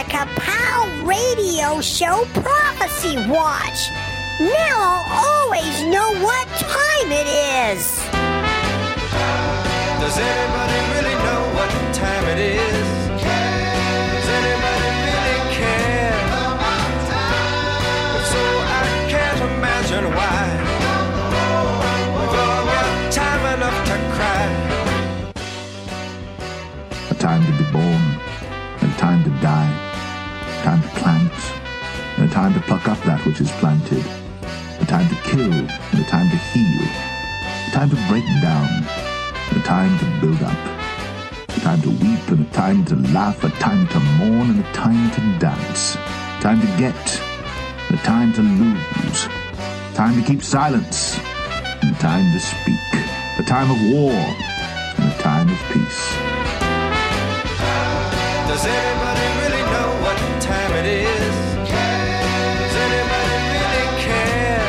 the Kapal Radio Show Prophecy Watch. Now I'll always know what time it is. Does anybody really know what time it is? Does anybody really care? If so, I can't imagine why. Time to be born, and time to die, time to plant, and a time to pluck up that which is planted, a time to kill, and a time to heal, a time to break down, and a time to build up, a time to weep, and a time to laugh, a time to mourn, and a time to dance, a time to get, and a time to lose, a time to keep silence, and a time to speak, a time of war, and a time of peace. Does anybody really know what time it is? Does anybody really care?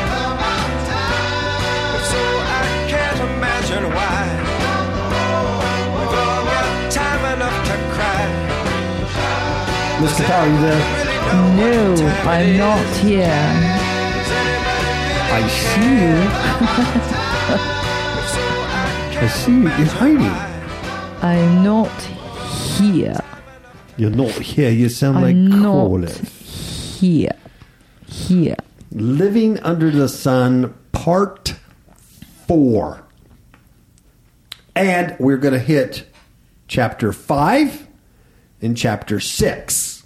If so, I can't imagine why. We've all got time enough to cry. Does anybody really know what time it is? No, I'm not here. I see you. I see you. You're hiding. I'm not here. You're not here. You sound like Qoheleth. Here. Living Under the Sun, Part 4. And we're going to hit Chapter 5 and Chapter 6.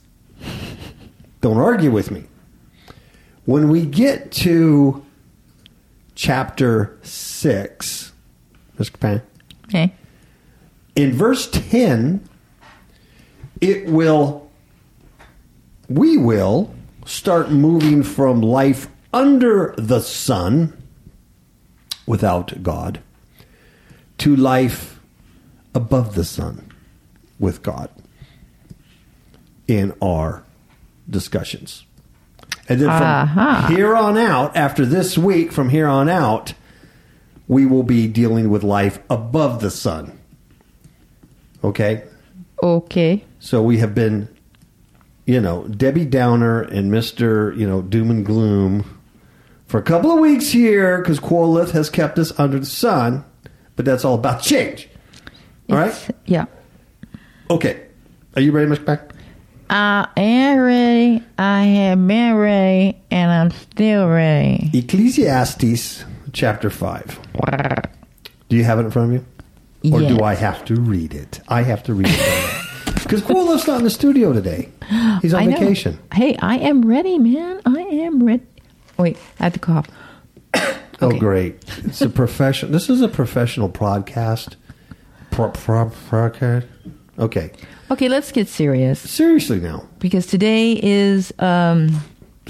Don't argue with me. When we get to Chapter 6, Mr. Pan, okay. In verse 10... We will start moving from life under the sun without God to life above the sun with God in our discussions. And then from here on out, after this week, from here on out, we will be dealing with life above the sun. Okay. So we have been, Debbie Downer and Mr., Doom and Gloom for a couple of weeks here because Qoheleth has kept us under the sun, but that's all about change. All right? Yeah. Okay. Are you ready, Ms. Back? I am ready. I have been ready, and I'm still ready. Ecclesiastes chapter 5. Do you have it in front of you? Or do I have to read it? I have to read it. Because Qoheleth's not in the studio today. He's on vacation. Hey, I am ready, man. I am ready. Wait, I have to cough. Okay. Oh, great. It's a professional. This is a professional podcast. Okay. Okay, let's get serious. Seriously now. Because today is... the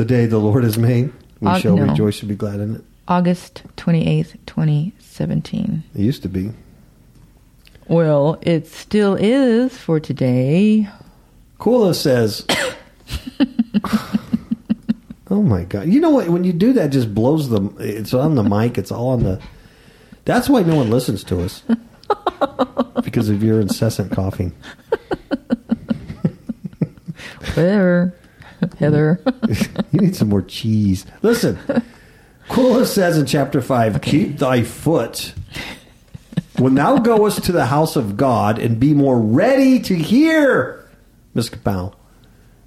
day the Lord has made. We shall rejoice and be glad in it. August 28th, 2017. It used to be. Well, it still is for today. Qoheleth says, oh my God. You know what? When you do that, it just blows it's on the mic. It's all on the, that's why no one listens to us. Because of your incessant coughing. Whatever, Heather. You need some more cheese. Listen, Qoheleth says in chapter 5, keep thy foot... when thou goest to the house of God and be more ready to hear, Miss Capel,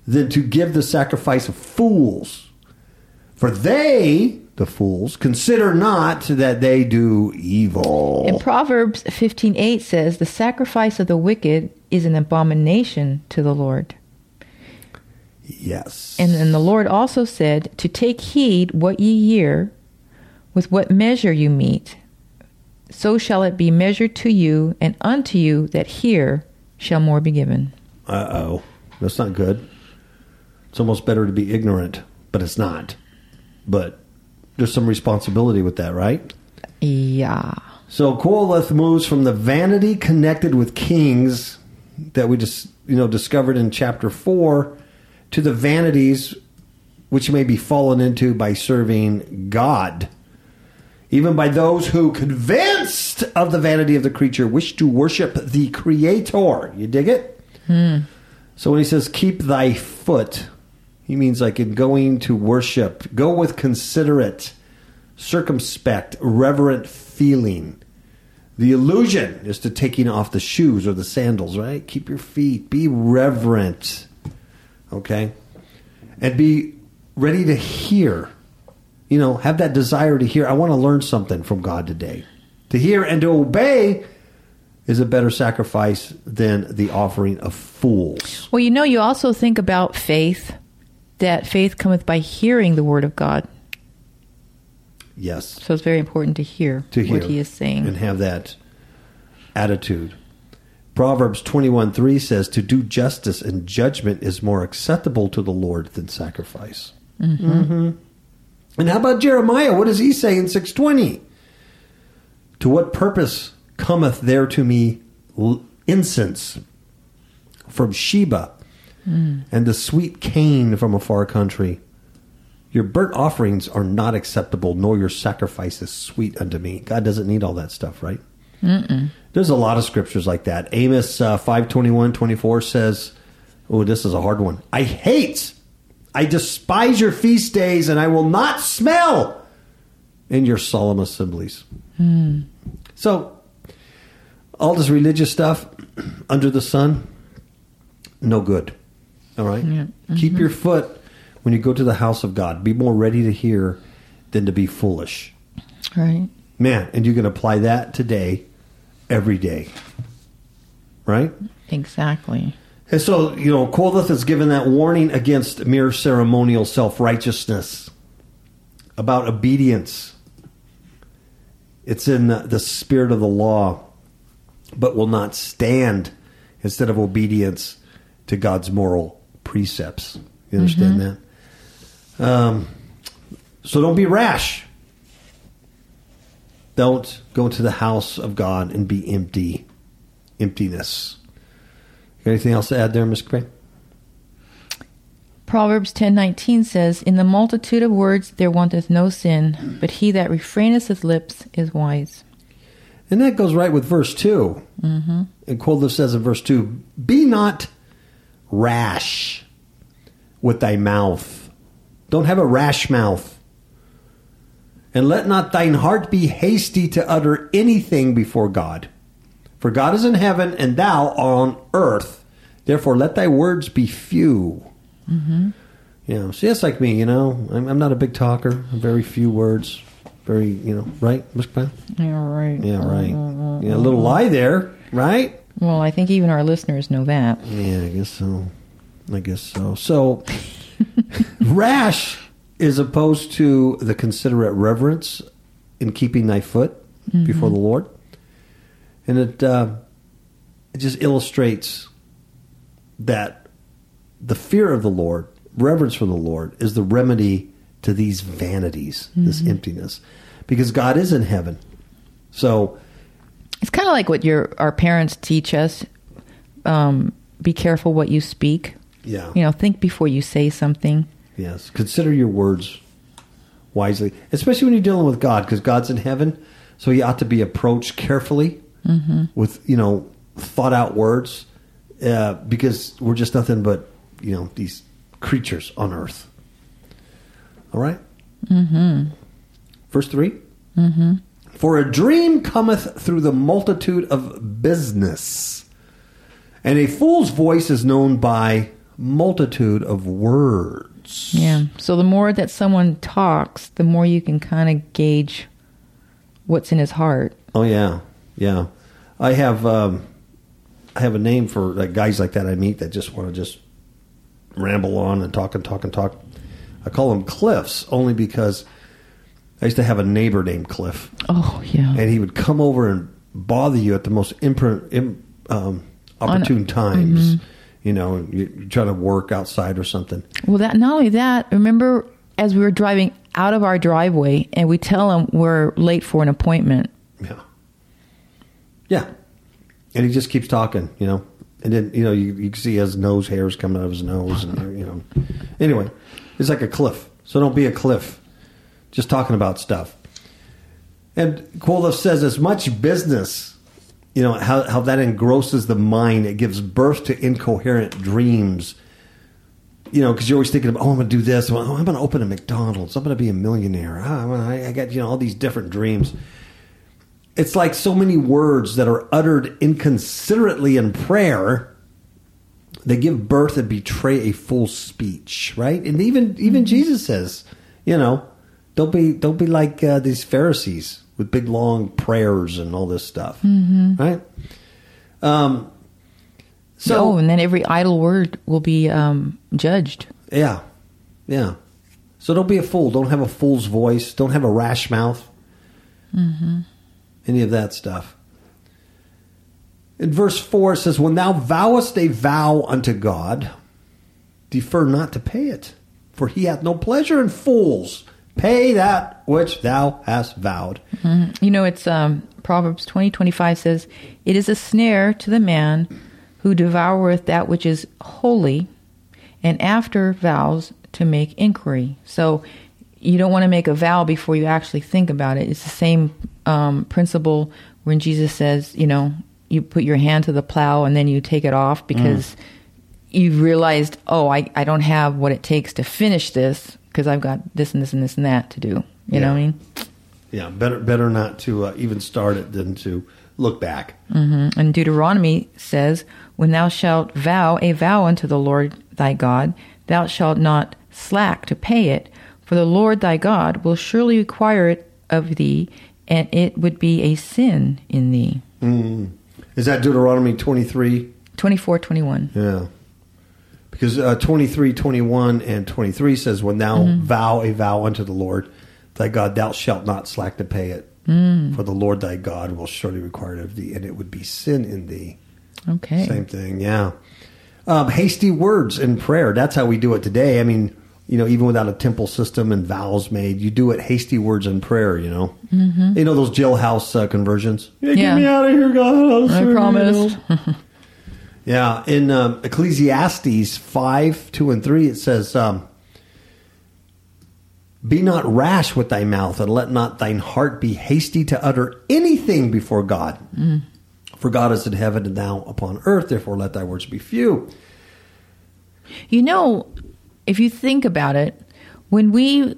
than to give the sacrifice of fools. For they, the fools, consider not that they do evil. And Proverbs 15:8 says, the sacrifice of the wicked is an abomination to the Lord. Yes. And then the Lord also said, to take heed what ye hear, with what measure you meet. So shall it be measured to you, and unto you that hear shall more be given. Uh-oh. That's not good. It's almost better to be ignorant, but it's not. But there's some responsibility with that, right? Yeah. So Qoheleth moves from the vanity connected with kings that we just, discovered in chapter 4 to the vanities which may be fallen into by serving God. Even by those who, convinced of the vanity of the creature, wish to worship the Creator. You dig it? Hmm. So when he says, keep thy foot, he means like in going to worship. Go with considerate, circumspect, reverent feeling. The illusion is to taking off the shoes or the sandals, right? Keep your feet. Be reverent, okay? And be ready to hear. You know, have that desire to hear. I want to learn something from God today. To hear and to obey is a better sacrifice than the offering of fools. Well, you know, you also think about faith, that faith cometh by hearing the word of God. Yes. So it's very important to hear what he is saying. And have that attitude. Proverbs 21:3 says, to do justice and judgment is more acceptable to the Lord than sacrifice. Mm-hmm. Mm-hmm. And how about Jeremiah? What does he say in 6:20? To what purpose cometh there to me incense from Sheba and the sweet cane from a far country? Your burnt offerings are not acceptable, nor your sacrifices sweet unto me. God doesn't need all that stuff, right? Mm-mm. There's a lot of scriptures like that. Amos 5:21-24 says, oh, this is a hard one. I despise your feast days, and I will not smell in your solemn assemblies. Mm. So all this religious stuff under the sun, no good. All right? Yeah. Mm-hmm. Keep your foot. When you go to the house of God, be more ready to hear than to be foolish. Right. Man, and you can apply that today, every day. Right? Exactly. And so, you know, Qoheleth is given that warning against mere ceremonial self-righteousness, about obedience. It's in the spirit of the law, but will not stand, instead of obedience to God's moral precepts. You understand mm-hmm. that? So don't be rash. Don't go to the house of God and be empty. Emptiness. Got anything else to add there, Ms. Craig? Proverbs 10:19 says, in the multitude of words there wanteth no sin, but he that refraineth his lips is wise. And that goes right with verse 2. Mm-hmm. And Qoheleth says in verse 2, be not rash with thy mouth. Don't have a rash mouth. And let not thine heart be hasty to utter anything before God. For God is in heaven, and thou on earth. Therefore, let thy words be few. Mm-hmm. You know, see, that's like me, you know. I'm not a big talker. Very few words. Very, you know, right, Ms. Powell? Yeah, right. Yeah, right. Yeah, a little lie there, right? Well, I think even our listeners know that. Yeah, I guess so. So... Rash is opposed to the considerate reverence in keeping thy foot mm-hmm. before the Lord. And it just illustrates that the fear of the Lord, reverence for the Lord, is the remedy to these vanities, mm-hmm. this emptiness. Because God is in heaven. So it's kind of like what our parents teach us. Be careful what you speak. Yeah. You know, think before you say something. Yes. Consider your words wisely, especially when you're dealing with God, because God's in heaven. So he ought to be approached carefully mm-hmm. with, you know, thought out words, because we're just nothing but, you know, these creatures on earth. All right. Mm-hmm. Verse 3. Mm-hmm. For a dream cometh through the multitude of business, and a fool's voice is known by multitude of words. Yeah. So the more that someone talks, the more you can kind of gauge what's in his heart. Oh yeah, yeah. I have a name for guys like that I meet that just want to just ramble on and talk. I call them Cliffs only because I used to have a neighbor named Cliff. Oh yeah. And he would come over and bother you at the most opportune times. Mm-hmm. You know, you're trying to work outside or something. Well, that not only that, remember as we were driving out of our driveway and we tell him we're late for an appointment. Yeah. Yeah. And he just keeps talking, you know. And then, you know, you see his nose hairs coming out of his nose. And, you know. Anyway, it's like a cliff. So don't be a cliff. Just talking about stuff. And Qoheleth says as much business you know, how that engrosses the mind. It gives birth to incoherent dreams. You know, because you're always thinking about, oh, I'm going to do this. Oh, I'm going to open a McDonald's. I'm going to be a millionaire. Oh, I got, you know, all these different dreams. It's like so many words that are uttered inconsiderately in prayer. They give birth and betray a full speech, right? And even Jesus says, you know, don't be like these Pharisees with big long prayers and all this stuff, mm-hmm. right? So, and then every idle word will be judged. Yeah, yeah. So don't be a fool. Don't have a fool's voice. Don't have a rash mouth. Mm-hmm. Any of that stuff. In verse 4, it says, when thou vowest a vow unto God, defer not to pay it, for he hath no pleasure in fools. Pay that which thou hast vowed. Mm-hmm. You know, it's Proverbs 20:25 says, it is a snare to the man who devoureth that which is holy, and after vows to make inquiry. So you don't want to make a vow before you actually think about it. It's the same principle when Jesus says, you know, you put your hand to the plow and then you take it off because you've realized, oh, I don't have what it takes to finish this because I've got this and this and this and that to do. You know what I mean? Yeah, better not to even start it than to look back. Mm-hmm. And Deuteronomy says, when thou shalt vow a vow unto the Lord thy God, thou shalt not slack to pay it, for the Lord thy God will surely require it of thee, and it would be a sin in thee. Mm. Is that Deuteronomy 23? 24, 21. Yeah. Because 23, 21, and 23 says, when thou vow a vow unto the Lord thy God, thou shalt not slack to pay it. Mm. For the Lord thy God will surely require it of thee, and it would be sin in thee. Okay. Same thing, yeah. Hasty words in prayer. That's how we do it today. I mean, you know, even without a temple system and vows made, you do it hasty words in prayer, you know. Mm-hmm. You know those jailhouse conversions? Hey, yeah. Get me out of here, God. I promise. Yeah. In Ecclesiastes 5, 2, and 3, it says, be not rash with thy mouth, and let not thine heart be hasty to utter anything before God. Mm. For God is in heaven and thou upon earth, therefore let thy words be few. You know, if you think about it, when we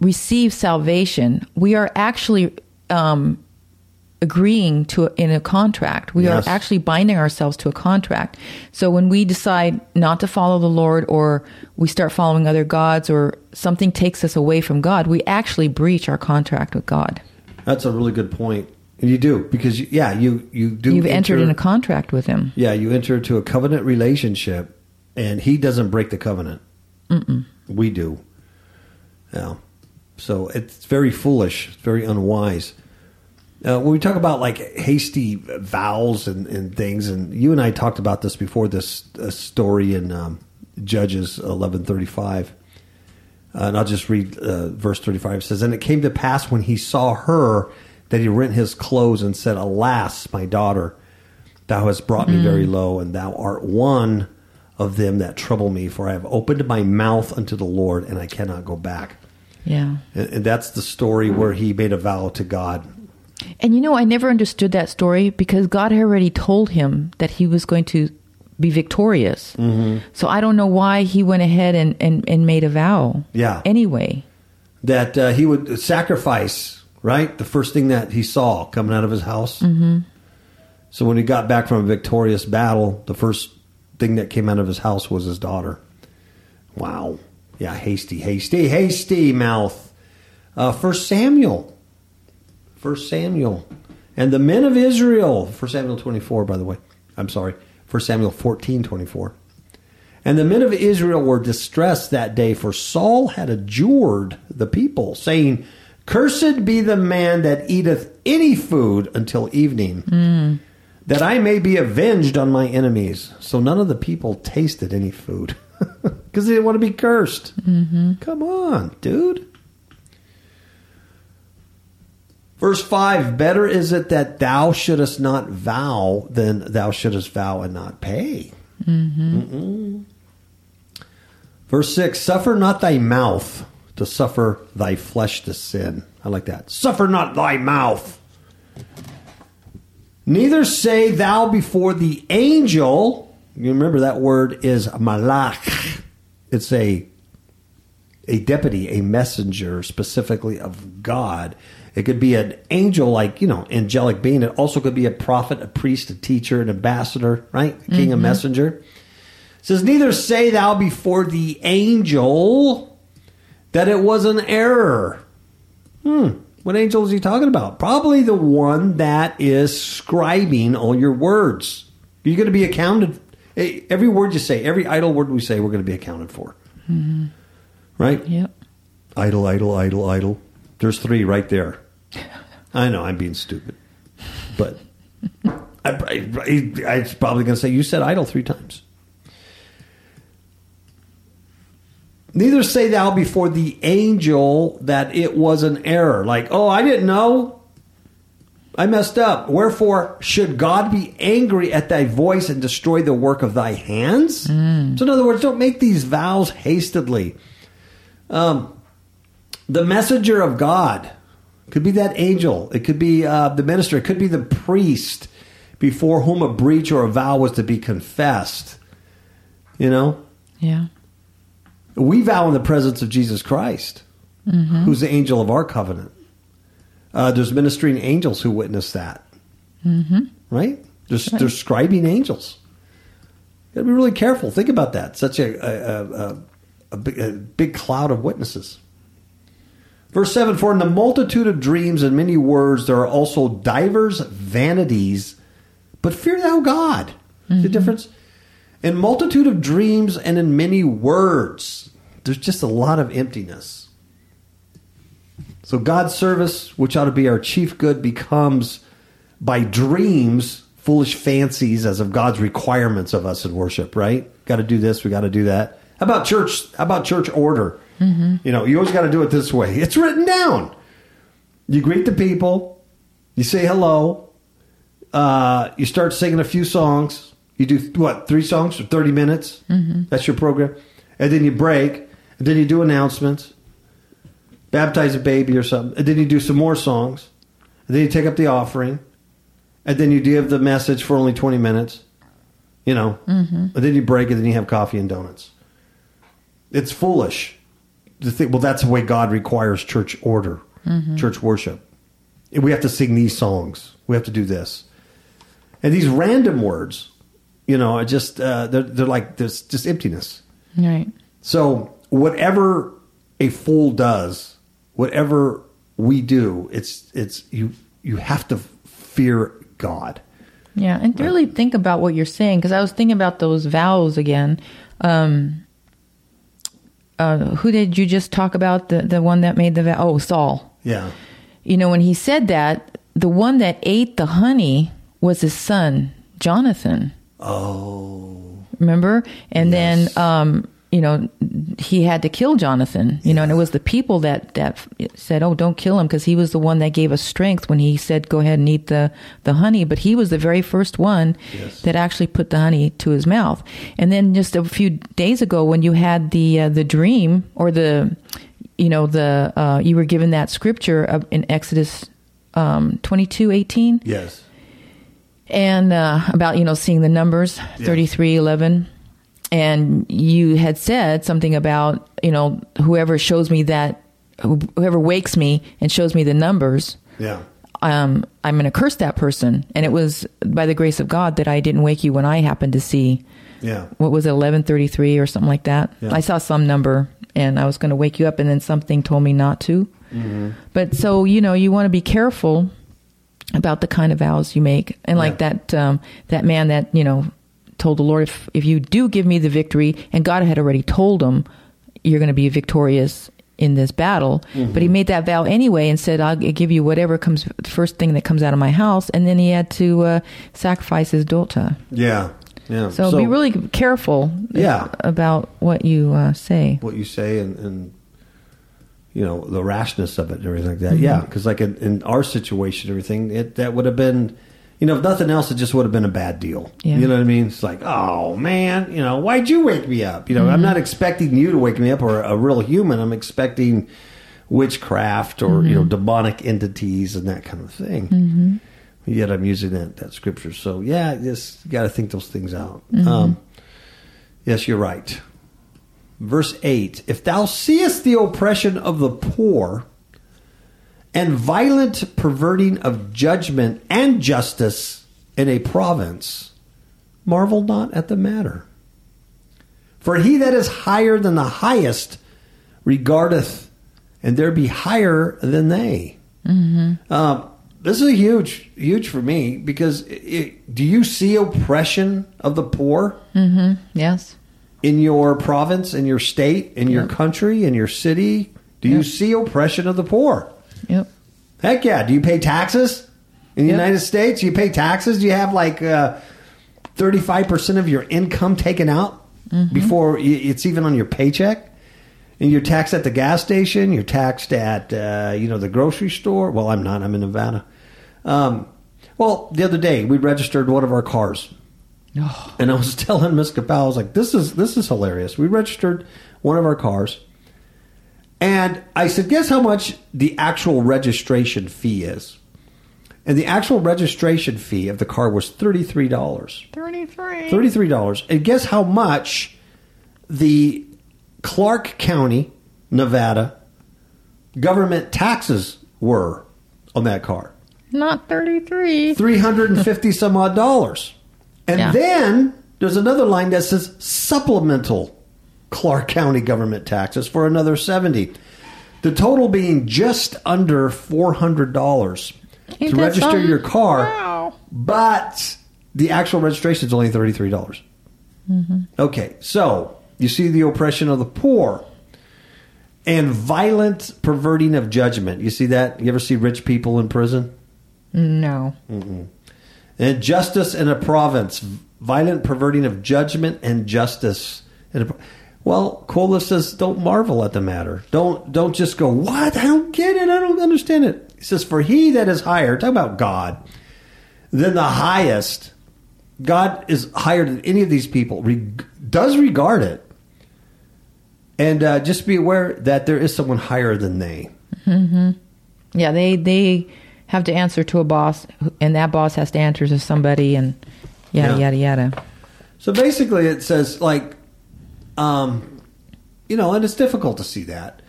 receive salvation, we are actually agreeing to in a contract. We are actually binding ourselves to a contract. So when we decide not to follow the Lord, or we start following other gods, or something takes us away from God, we actually breach our contract with God. That's a really good point. And you do, because, yeah, you do. You've entered in a contract with him. Yeah, you enter into a covenant relationship. And he doesn't break the covenant. Mm-mm. We do. Yeah. So it's very foolish. It's very unwise. When we talk about like hasty vows and things, and you and I talked about this before, this story in Judges 11:35. And I'll just read verse 35. It says, and it came to pass when he saw her that he rent his clothes and said, alas, my daughter, thou hast brought me very low, and thou art one of them that trouble me, for I have opened my mouth unto the Lord, and I cannot go back. Yeah. And that's the story where he made a vow to God. And you know, I never understood that story because God had already told him that he was going to be victorious. Mm-hmm. So I don't know why he went ahead and made a vow. Yeah. Anyway. That he would sacrifice, right? The first thing that he saw coming out of his house. Mm-hmm. So when he got back from a victorious battle, the first thing that came out of his house was his daughter. Wow. Yeah, hasty mouth. 1 Samuel. And the men of Israel. 1 Samuel 24, by the way. I'm sorry. 1 Samuel 14, 24. And the men of Israel were distressed that day, for Saul had adjured the people, saying, cursed be the man that eateth any food until evening. Mm. That I may be avenged on my enemies. So none of the people tasted any food because they didn't want to be cursed. Mm-hmm. Come on, dude. Verse 5, better is it that thou shouldest not vow than thou shouldest vow and not pay. Mm-hmm. Mm-mm. Verse 6, suffer not thy mouth to suffer thy flesh to sin. I like that. Suffer not thy mouth. Neither say thou before the angel. You remember that word is malach. It's a deputy, a messenger specifically of God. It could be an angel, like, you know, angelic being. It also could be a prophet, a priest, a teacher, an ambassador, right? A king, a messenger. It says, neither say thou before the angel that it was an error. What angel is he talking about? Probably the one that is scribing all your words. You're going to be accounted. Every word you say, every idle word we say, we're going to be accounted for. Mm-hmm. Right? Yep. Idle, idle, idle, idle. There's three right there. I know I'm being stupid, but I was probably going to say, you said idle three times. Neither say thou before the angel that it was an error. Like, oh, I didn't know. I messed up. Wherefore, should God be angry at thy voice and destroy the work of thy hands? So in other words, don't make these vows hastily. The messenger of God could be that angel. It could be the minister. It could be the priest before whom a breach or a vow was to be confessed. You know? Yeah. We vow in the presence of Jesus Christ, who's the angel of our covenant. There's ministering angels who witness that. Right? There's scribing angels. You got to be really careful. Think about that. Such a big cloud of witnesses. Verse 7, for in the multitude of dreams and many words, there are also divers vanities, but fear thou God. The difference? In multitude of dreams and in many words, there's just a lot of emptiness. So God's service, which ought to be our chief good, becomes by dreams, foolish fancies as of God's requirements of us in worship, right? Got to do this. We got to do that. How about church? How about church order? You know, you always got to do it this way. It's written down. You greet the people. You say hello. You start singing a few songs. You do, what, 3 songs for 30 minutes? That's your program. And then you break. And then you do announcements. Baptize a baby or something. And then you do some more songs. And then you take up the offering. And then you give the message for only 20 minutes. You know. And then you break, and then you have coffee and donuts. It's foolish to think, well, that's the way God requires church order, church worship. We have to sing these songs. We have to do this. And these random words, you know, are just, they're like, there's just emptiness. Right. So whatever a fool does, whatever we do, it's you have to fear God. Yeah. And really think about what you're saying. 'Cause I was thinking about those vows again. Who did you just talk about? The one that made the vow? Oh, Saul. Yeah. You know, when he said that, the one that ate the honey was his son, Jonathan. Oh. Remember? And then, you know, he had to kill Jonathan, you know, and it was the people that said, oh, don't kill him, because he was the one that gave us strength when he said, go ahead and eat the honey. But he was the very first one that actually put the honey to his mouth. And then just a few days ago, when you had the dream, or the, you know, the you were given that scripture in Exodus 22:18. Yes. And about, you know, seeing the numbers, 33:11. And you had said something about, you know, whoever shows me that, whoever wakes me and shows me the numbers, I'm going to curse that person. And it was by the grace of God that I didn't wake you when I happened to see, what was it, 11:33 or something like that. I saw some number and I was going to wake you up, and then something told me not to. But so, you know, you want to be careful about the kind of vows you make. And like that man that, you know, told the Lord, if you do give me the victory, and God had already told him, you're going to be victorious in this battle. But he made that vow anyway and said, I'll give you whatever comes, the first thing that comes out of my house. And then he had to sacrifice his daughter. So be really careful about what you say. What you say, and you know, the rashness of it and everything like that. Because like in our situation, everything, that would have been... You know, if nothing else, it just would have been a bad deal. You know what I mean? It's like, oh, man, you know, why'd you wake me up? You know, I'm not expecting you to wake me up, or a real human. I'm expecting witchcraft or, you know, demonic entities and that kind of thing. Yet I'm using that scripture. So, yeah, just got to think those things out. Mm-hmm. Yes, you're right. Verse 8, if thou seest the oppression of the poor and violent perverting of judgment and justice in a province, marvel not at the matter. For he that is higher than the highest regardeth, and there be higher than they. Mm-hmm. This is huge, huge for me, because do you see oppression of the poor? Mm-hmm. Yes. In your province, in your state, in your country, in your city? Do you see oppression of the poor? Yep. Heck yeah. Do you pay taxes in the United States? Do you pay taxes? Do you have like 35% of your income taken out before it's even on your paycheck? And you're taxed at the gas station. You're taxed at, the grocery store. Well, I'm not. I'm in Nevada. Well, the other day, we registered one of our cars. Oh. And I was telling Ms. Capel, I was like, this is hilarious. We registered one of our cars. And I said, guess how much the actual registration fee is? And the actual registration fee of the car was $33. $33. And guess how much the Clark County, Nevada, government taxes were on that car? Not 33. $350 some odd dollars. And then there's another line that says supplemental Clark County government taxes for another $70. The total being just under $400 to register your car. Wow. But the actual registration is only $33. Mm-hmm. Okay, so you see the oppression of the poor and violent perverting of judgment. You see that? You ever see rich people in prison? No. Mm-mm. And justice in a province. Violent perverting of judgment and justice. Well, Qoheleth says, don't marvel at the matter. Don't just go, what? I don't get it. I don't understand it. He says, for he that is higher, talk about God, than the highest. God is higher than any of these people. Does regard it. And just be aware that there is someone higher than they. Mm-hmm. Yeah, they have to answer to a boss, and that boss has to answer to somebody, and yada, yada. So basically it says, like, and it's difficult to see that.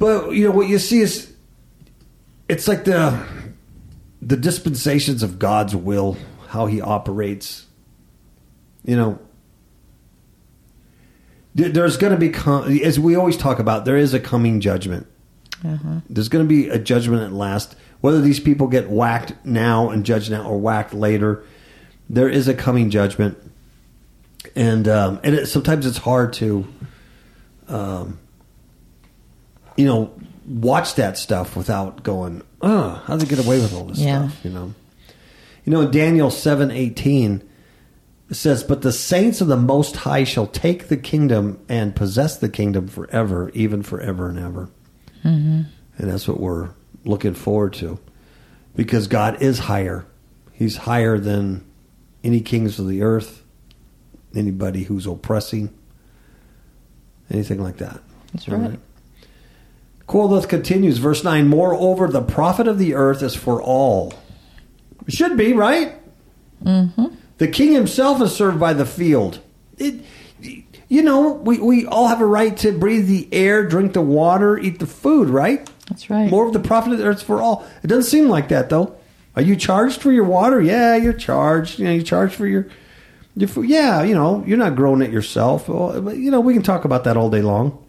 But, what you see is, it's like the dispensations of God's will, how he operates. There's going to be, as we always talk about, there is a coming judgment. Uh-huh. There's going to be a judgment at last. Whether these people get whacked now and judged now or whacked later, there is a coming judgment. And sometimes it's hard to, watch that stuff without going, oh, how'd they get away with all this stuff? Daniel 7:18 says, but the saints of the Most High shall take the kingdom and possess the kingdom forever, even forever and ever. Mm-hmm. And that's what we're looking forward to, because God is higher. He's higher than any kings of the earth, anybody who's oppressing, anything like that. That's right. Qoheleth continues, verse 9, moreover, the profit of the earth is for all. It should be, right? Mm-hmm. The king himself is served by the field. We all have a right to breathe the air, drink the water, eat the food, right? That's right. More of the profit of the earth for all. It doesn't seem like that, though. Are you charged for your water? Yeah, you're charged. You're charged for your food. Yeah, you're not growing it yourself. Well, we can talk about that all day long.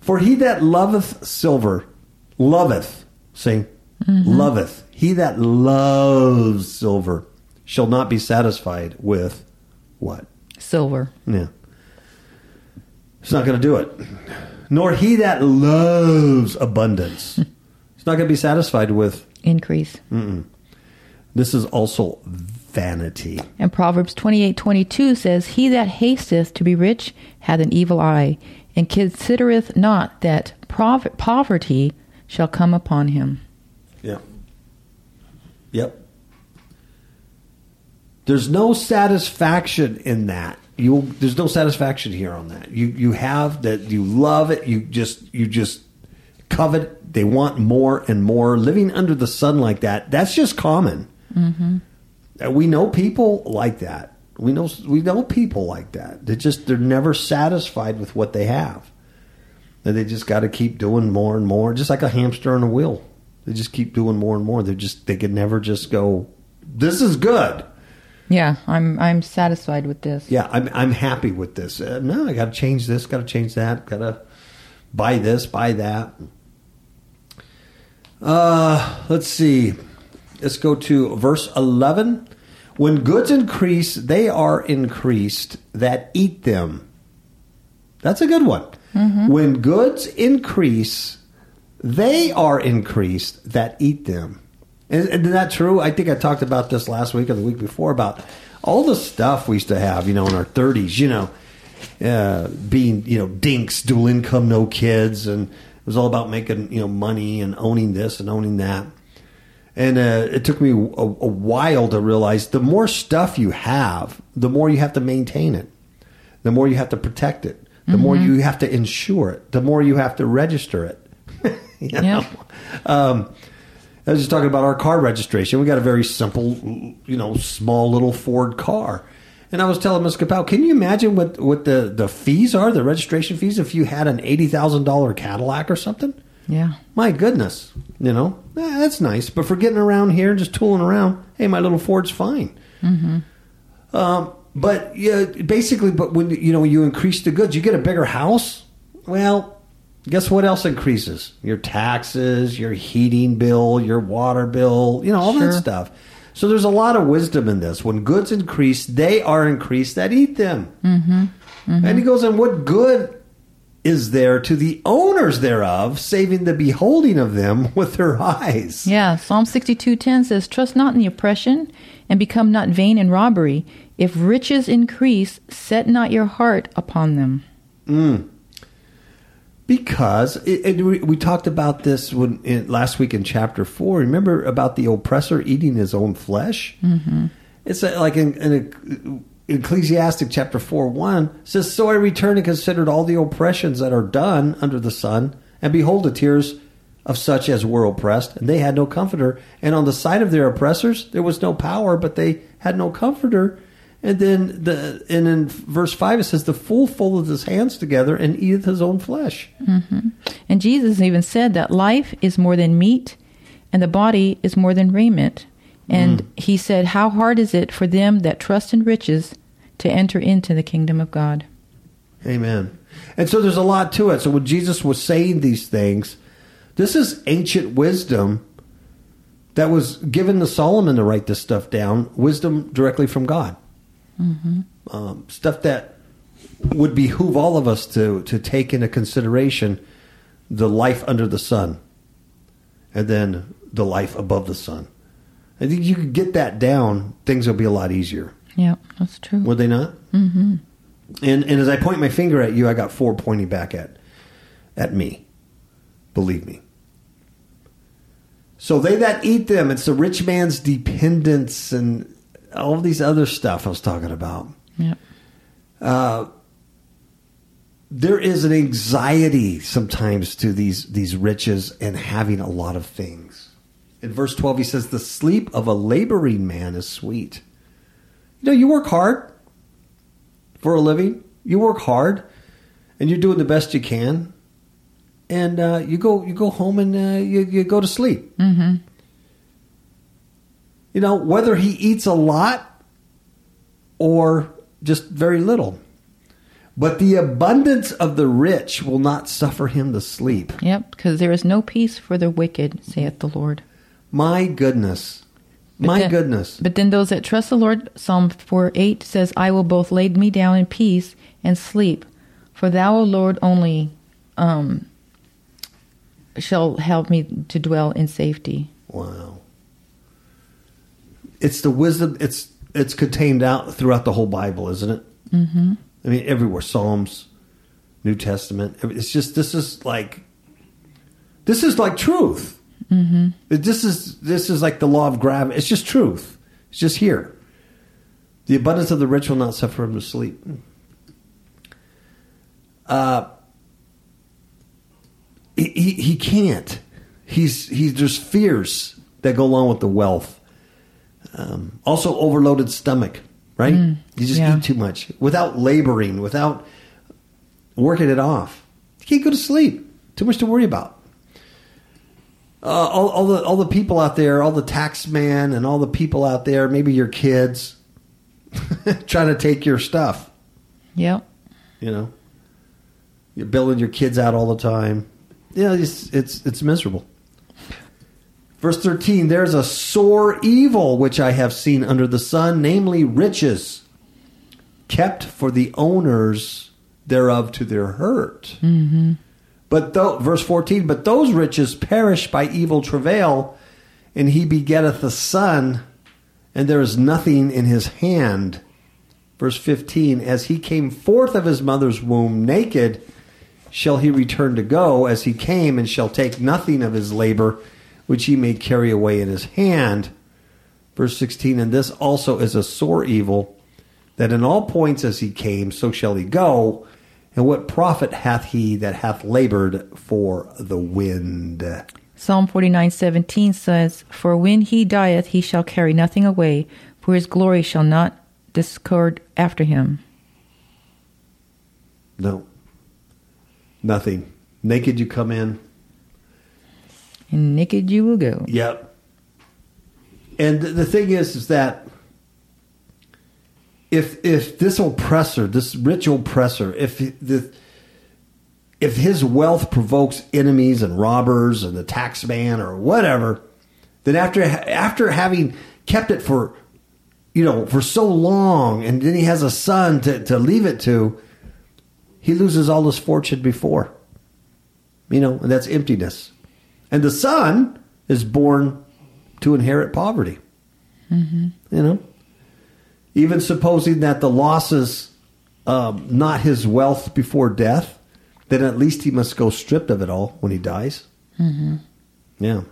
For he that loveth silver, loveth. See? Mm-hmm. Loveth. He that loves silver shall not be satisfied with what? Silver. Yeah. It's not going to do it. Nor he that loves abundance. It's not going to be satisfied with increase. Mm-mm. This is also vanity. And Proverbs 28:22 says, he that hasteth to be rich hath an evil eye, and considereth not that poverty shall come upon him. Yeah. Yep. There's no satisfaction in that. There's no satisfaction here on that. You have that. You love it. You just covet. They want more and more. Living under the sun like that, that's just common. Mm-hmm. We know people like that. We know people like that. They're never satisfied with what they have. They just got to keep doing more and more, just like a hamster on a wheel. They just keep doing more and more. They could never just go, this is good. Yeah, I'm satisfied with this. Yeah, I'm happy with this. No, I got to change this, got to change that, got to buy this, buy that. Let's see. Let's go to verse 11. When goods increase, they are increased that eat them. That's a good one. Mm-hmm. When goods increase, they are increased that eat them. Isn't that true? I think I talked about this last week or the week before about all the stuff we used to have, in our 30s, being, dinks, dual income, no kids. And it was all about making, money and owning this and owning that. And it took me a while to realize the more stuff you have, the more you have to maintain it, the more you have to protect it, the mm-hmm. more you have to insure it, the more you have to register it. I was just talking about our car registration. We got a very simple, small little Ford car. And I was telling Ms. Capel, can you imagine what the fees are, the registration fees, if you had an $80,000 Cadillac or something? Yeah. My goodness. That's nice. But for getting around here, just tooling around, hey, my little Ford's fine. Mm-hmm. But when, you increase the goods, you get a bigger house. Well, guess what else increases? Your taxes, your heating bill, your water bill, all sure. that stuff. So there's a lot of wisdom in this. When goods increase, they are increased that eat them. Mm-hmm. Mm-hmm. And he goes on, what good is there to the owners thereof, saving the beholding of them with their eyes? Yeah, Psalm 62:10 says, trust not in the oppression and become not vain in robbery. If riches increase, set not your heart upon them. Mm. Because we talked about this last week in chapter 4. Remember about the oppressor eating his own flesh? Mm-hmm. It's like in Ecclesiastes chapter 4:1 says, so I returned and considered all the oppressions that are done under the sun, and behold the tears of such as were oppressed, and they had no comforter. And on the side of their oppressors there was no power, but they had no comforter. And then in verse 5, it says, the fool foldeth his hands together and eateth his own flesh. Mm-hmm. And Jesus even said that life is more than meat and the body is more than raiment. And he said, how hard is it for them that trust in riches to enter into the kingdom of God? Amen. And so there's a lot to it. So when Jesus was saying these things, this is ancient wisdom that was given to Solomon to write this stuff down, wisdom directly from God. Mm-hmm. Stuff that would behoove all of us to take into consideration the life under the sun and then the life above the sun. I think you could get that down, things will be a lot easier. Yeah, that's true. Would they not? Mm-hmm. And as I point my finger at you, I got four pointing back at me. Believe me. So they that eat them, it's the rich man's dependence and all these other stuff I was talking about. Yeah. There is an anxiety sometimes to these riches and having a lot of things. In verse 12, he says, the sleep of a laboring man is sweet. You work hard for a living. You work hard and you're doing the best you can. And you go home and you go to sleep. Mm-hmm. Whether he eats a lot or just very little. But the abundance of the rich will not suffer him to sleep. Yep, because there is no peace for the wicked, saith the Lord. My goodness. My goodness. But then those that trust the Lord, Psalm 4:8 says, I will both lay me down in peace and sleep. For thou, O Lord, only shall help me to dwell in safety. Wow. It's the wisdom, it's contained out throughout the whole Bible, isn't it? Mm-hmm. I mean, everywhere, Psalms, New Testament. It's just, this is like truth. Mm-hmm. This is like the law of gravity. It's just truth. It's just here. The abundance of the rich will not suffer him to sleep. He can't. There's fears that go along with the wealth. Also, overloaded stomach, right? You just eat too much without laboring, without working it off. You can't go to sleep. Too much to worry about. All the people out there, all the tax man and all the people out there, maybe your kids trying to take your stuff. Yep. You know, you're building your kids out all the time. Yeah, it's miserable. Verse 13, there's a sore evil which I have seen under the sun, namely riches, kept for the owners thereof to their hurt. Mm-hmm. But verse 14, but those riches perish by evil travail, and he begetteth a son, and there is nothing in his hand. Verse 15, as he came forth of his mother's womb naked, shall he return to go as he came, and shall take nothing of his labor, which he may carry away in his hand. Verse 16, and this also is a sore evil, that in all points as he came, so shall he go. And what profit hath he that hath labored for the wind? Psalm 49:17 says, for when he dieth, he shall carry nothing away, for his glory shall not discord after him. No. Nothing. Naked you come in. And naked you will go. Yep. And the thing is that If this oppressor, this rich oppressor, if his wealth provokes enemies and robbers and the tax man or whatever, then after having kept it for, for so long, and then he has a son to leave it to, he loses all his fortune before. And that's emptiness. And the son is born to inherit poverty. Mm-hmm. Even supposing that the loss is not his wealth before death, then at least he must go stripped of it all when he dies. Mm-hmm. Yeah.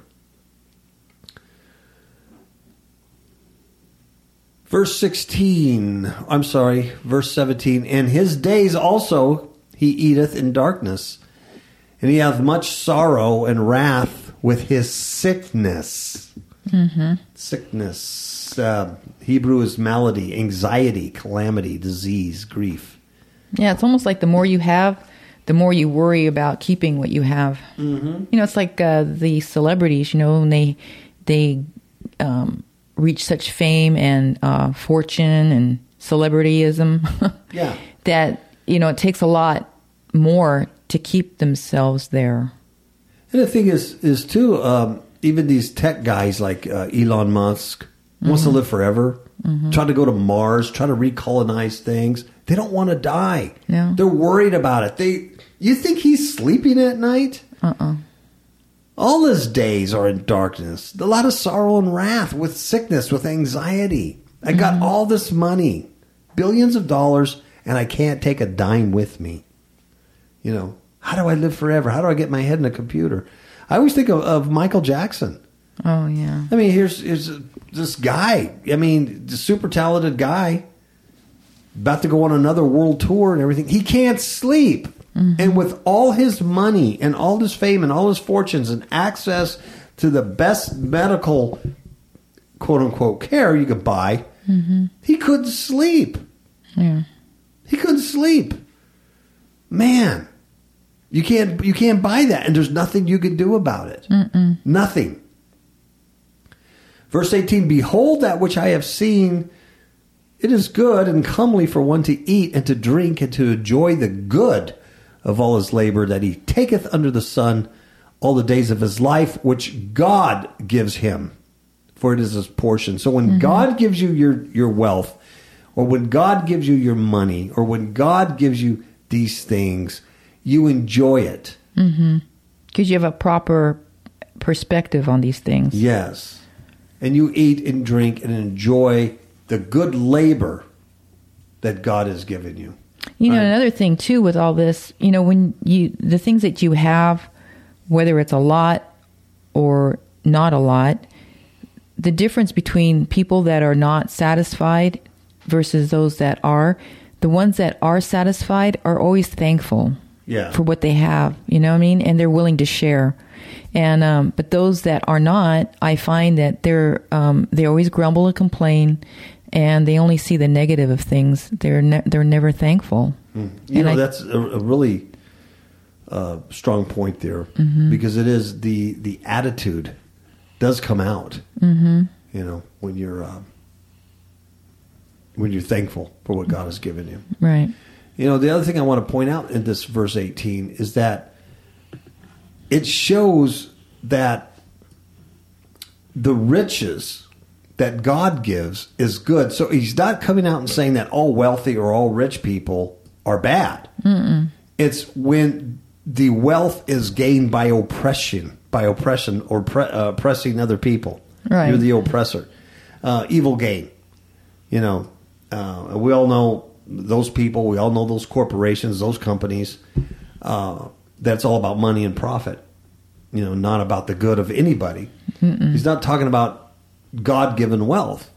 Verse 17. And his days also he eateth in darkness, and he hath much sorrow and wrath with his sickness. Mm-hmm. Sickness. Hebrew is malady, anxiety, calamity, disease, grief. Yeah, it's almost like the more you have, the more you worry about keeping what you have. Mm-hmm. It's like the celebrities, when they reach such fame and fortune and celebrityism that, it takes a lot more to keep themselves there. And the thing is too... even these tech guys like Elon Musk wants to live forever, try to go to Mars, try to recolonize things. They don't want to die. No. They're worried about it. You think he's sleeping at night? Uh-uh. All his days are in darkness. A lot of sorrow and wrath with sickness, with anxiety. I got all this money, billions of dollars, and I can't take a dime with me. How do I live forever? How do I get my head in a computer? I always think of Michael Jackson. Oh, yeah. I mean, here's this guy. I mean, the super talented guy about to go on another world tour and everything. He can't sleep. Mm-hmm. And with all his money and all his fame and all his fortunes and access to the best medical, quote-unquote, care you could buy, he couldn't sleep. Yeah. He couldn't sleep. Man. You can't buy that, and there's nothing you can do about it. Mm-mm. Nothing. Verse 18, behold that which I have seen, it is good and comely for one to eat and to drink and to enjoy the good of all his labor that he taketh under the sun all the days of his life, which God gives him, for it is his portion. So when God gives you your wealth, or when God gives you your money, or when God gives you these things, you enjoy it. Mm-hmm. Because you have a proper perspective on these things. Yes. And you eat and drink and enjoy the good labor that God has given you. Another thing, too, with all this, when the things that you have, whether it's a lot or not a lot, the difference between people that are not satisfied versus those that are, the ones that are satisfied are always thankful. yeah. for what they have, you know what I mean? And they're willing to share. And but those that are not, I find that they always grumble and complain, and they only see the negative of things. They're never thankful. That's a really strong point there, mm-hmm. because it is the attitude does come out. Mm-hmm. You know, when you're thankful for what God has given you, right? You know, the other thing I want to point out in this verse 18 is that it shows that the riches that God gives is good. So he's not coming out and saying that all wealthy or all rich people are bad. Mm-mm. It's when the wealth is gained by oppression, or oppressing other people. Right. You're the oppressor. Evil gain. You know, we all know those people. We all know those corporations, those companies. That's all about money and profit. You know, not about the good of anybody. Mm-mm. He's not talking about God-given wealth,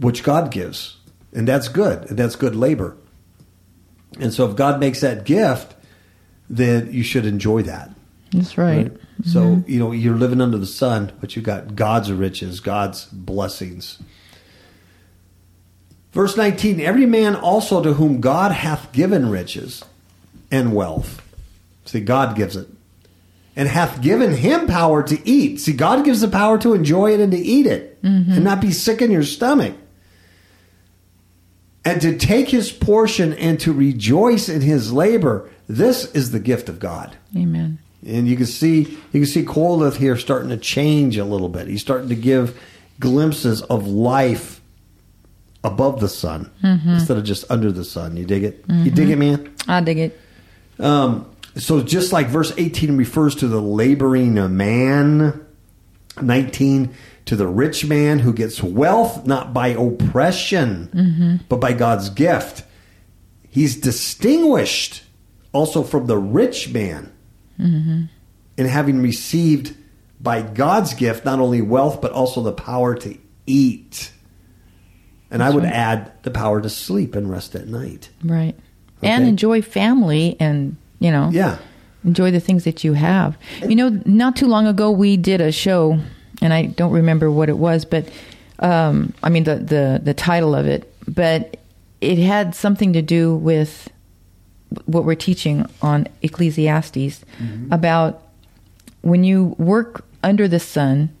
which God gives. And that's good. And that's good labor. And so if God makes that gift, then you should enjoy that. That's right. Mm-hmm. So, you know, you're living under the sun, but you've got God's riches, God's blessings. Verse 19, every man also to whom God hath given riches and wealth. See, God gives it. And hath given him power to eat. See, God gives the power to enjoy it and to eat it. Mm-hmm. And not be sick in your stomach. And to take his portion and to rejoice in his labor. This is the gift of God. Amen. And you can see Qoheleth here starting to change a little bit. He's starting to give glimpses of life above the sun, mm-hmm. instead of just under the sun. You dig it? Mm-hmm. You dig it, man? I dig it. So just like verse 18 refers to the laboring man, 19 to the rich man who gets wealth not by oppression, mm-hmm. but by God's gift. He's distinguished also from the rich man. Mm-hmm. And having received by God's gift not only wealth but also the power to eat, and that's I would right. add the power to sleep and rest at night, right? Okay? And enjoy family, and you know, yeah, enjoy the things that you have. You know, not too long ago we did a show, and I don't remember what it was, but I mean the title of it, but it had something to do with what we're teaching on Ecclesiastes, mm-hmm. about when you work under the sun,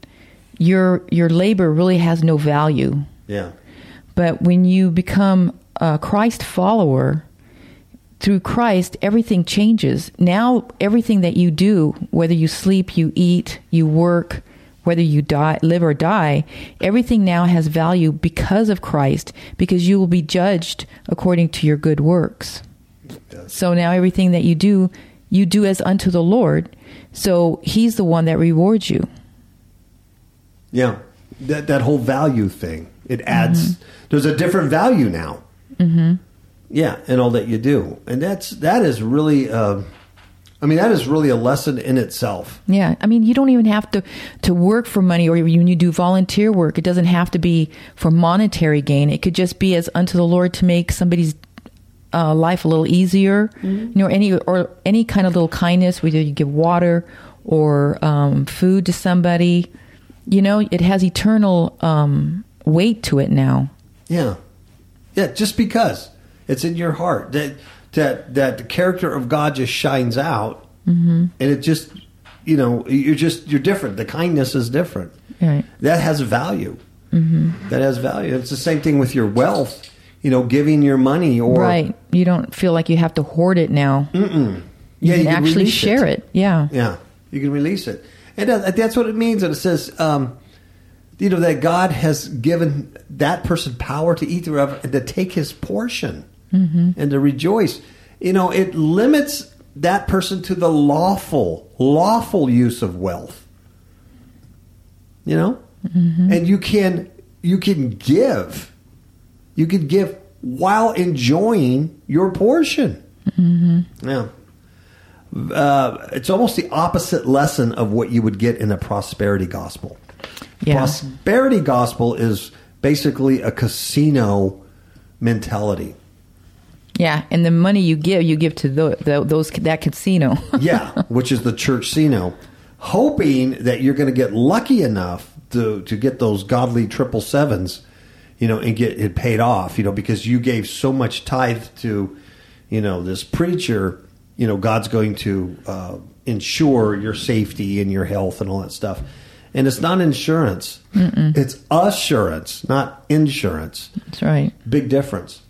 your labor really has no value. Yeah. But when you become a Christ follower, through Christ, everything changes. Now, everything that you do, whether you sleep, you eat, you work, whether you live or die, everything now has value because of Christ, because you will be judged according to your good works. So now everything that you do as unto the Lord. So he's the one that rewards you. Yeah. That whole value thing, it adds, mm-hmm. there's a different value now. Mm-hmm. Yeah. And all that you do. And that is really, that is really a lesson in itself. Yeah. I mean, you don't even have to work for money, or when you do volunteer work, it doesn't have to be for monetary gain. It could just be as unto the Lord to make somebody's life a little easier, mm-hmm. you know, any kind of little kindness, whether you give water or food to somebody, you know, it has eternal weight to it now. Yeah, yeah, just because it's in your heart that the character of God just shines out, mm-hmm. and it just, you know, you're different. The kindness is different. Right. That has value. Mm-hmm. That has value. It's the same thing with your wealth. You know, giving your money or... Right. You don't feel like you have to hoard it now. Mm-mm. Yeah, you can actually share it. Yeah. Yeah. You can release it. And that's what it means. And it says, you know, that God has given that person power to eat thereof and to take his portion, mm-hmm. and to rejoice. You know, it limits that person to the lawful use of wealth. You know? Mm-hmm. And you can give... You could give while enjoying your portion. Mm-hmm. Yeah. It's almost the opposite lesson of what you would get in a prosperity gospel. Yeah. Prosperity gospel is basically a casino mentality. Yeah, and the money you give to that casino. Yeah, which is the church-sino, hoping that you're going to get lucky enough to get those godly 777s, and get it paid off, because you gave so much tithe to, this preacher, God's going to ensure your safety and your health and all that stuff. And it's not insurance. Mm-mm. It's assurance, not insurance. That's right. Big difference.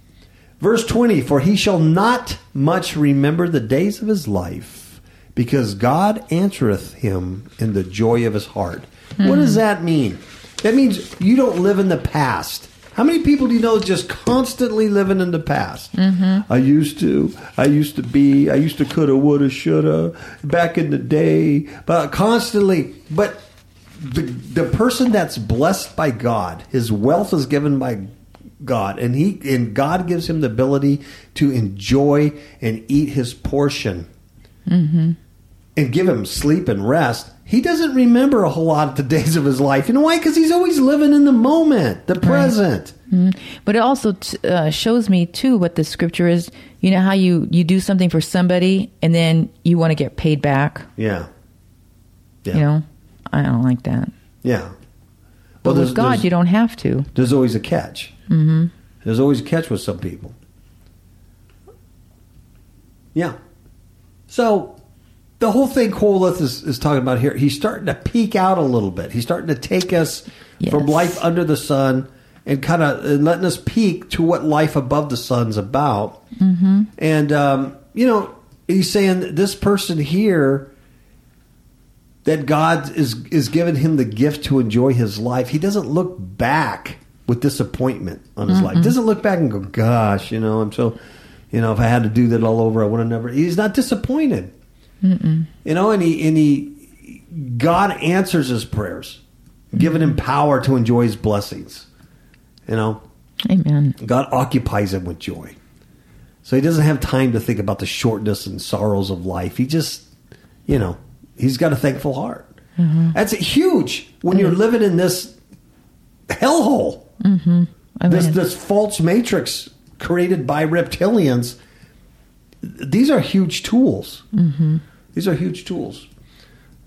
Verse 20, for he shall not much remember the days of his life, because God answereth him in the joy of his heart. Mm. What does that mean? That means you don't live in the past. How many people do you know just constantly living in the past? Mm-hmm. I used to be, I used to coulda, woulda, shoulda, back in the day, but constantly. But the person that's blessed by God, his wealth is given by God, and God gives him the ability to enjoy and eat his portion, mm-hmm. and give him sleep and rest. He doesn't remember a whole lot of the days of his life. You know why? Because he's always living in the moment, the present. Right. Mm-hmm. But it also shows me, too, what the scripture is. You know how you do something for somebody, and then you want to get paid back? Yeah. I don't like that. Yeah. But with God, you don't have to. There's always a catch. Mm-hmm. There's always a catch with some people. Yeah. So the whole thing Qoheleth is talking about here, he's starting to peek out a little bit. He's starting to take us from life under the sun and kind of letting us peek to what life above the sun's about. Mm-hmm. And, he's saying this person here, that God is giving him the gift to enjoy his life. He doesn't look back with disappointment on his life. Doesn't look back and go, gosh, I'm so, if I had to do that all over, I would have never. He's not disappointed. Mm-mm. And God answers his prayers, giving him power to enjoy his blessings. Amen. God occupies him with joy. So he doesn't have time to think about the shortness and sorrows of life. He just, he's got a thankful heart. Mm-hmm. That's huge when you're living in this hellhole. Mm-hmm. This false matrix created by reptilians. These are huge tools. Mm-hmm. These are huge tools.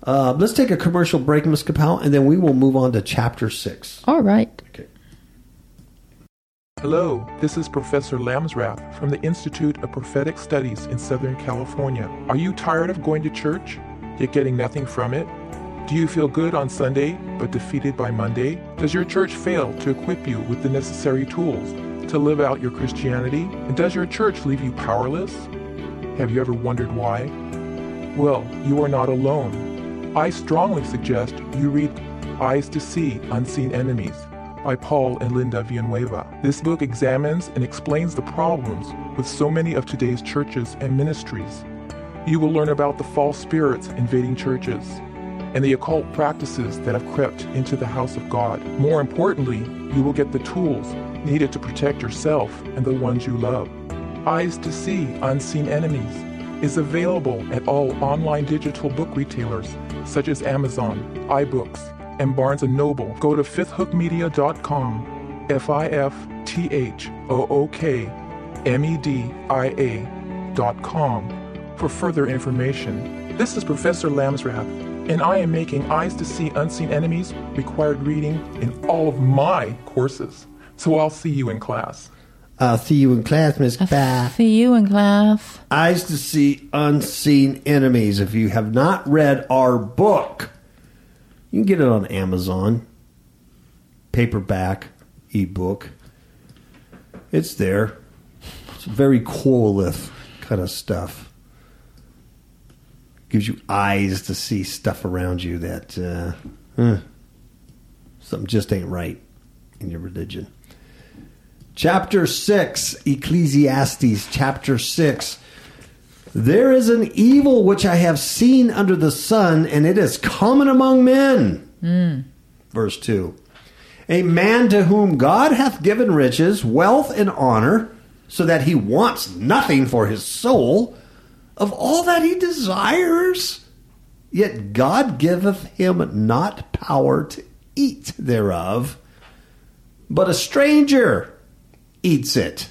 Let's take a commercial break, Ms. Capel, and then we will move on to Chapter 6. All right. Okay. Hello, this is Professor Lamsrath from the Institute of Prophetic Studies in Southern California. Are you tired of going to church, yet getting nothing from it? Do you feel good on Sunday, but defeated by Monday? Does your church fail to equip you with the necessary tools to live out your Christianity? And does your church leave you powerless? Have you ever wondered why? Well, you are not alone. I strongly suggest you read Eyes to See Unseen Enemies by Paul and Linda Villanueva. This book examines and explains the problems with so many of today's churches and ministries. You will learn about the false spirits invading churches and the occult practices that have crept into the house of God. More importantly, you will get the tools needed to protect yourself and the ones you love. Eyes to See Unseen Enemies is available at all online digital book retailers such as Amazon, iBooks, and Barnes & Noble. Go to fifthhookmedia.com, fifthhookmedia.com. for further information. This is Professor Lamsrath, and I am making Eyes to See Unseen Enemies required reading in all of my courses. So I'll see you in class. I'll see you in class, Miss Bath. See you in class. Eyes to See Unseen Enemies. If you have not read our book, you can get it on Amazon. Paperback, ebook. It's there. It's very Qoheleth kind of stuff. Gives you eyes to see stuff around you that something just ain't right in your religion. Chapter 6, Ecclesiastes chapter 6. There is an evil which I have seen under the sun, and it is common among men. Mm. Verse 2. A man to whom God hath given riches, wealth, and honor, so that he wants nothing for his soul, of all that he desires, yet God giveth him not power to eat thereof, but a stranger eats it.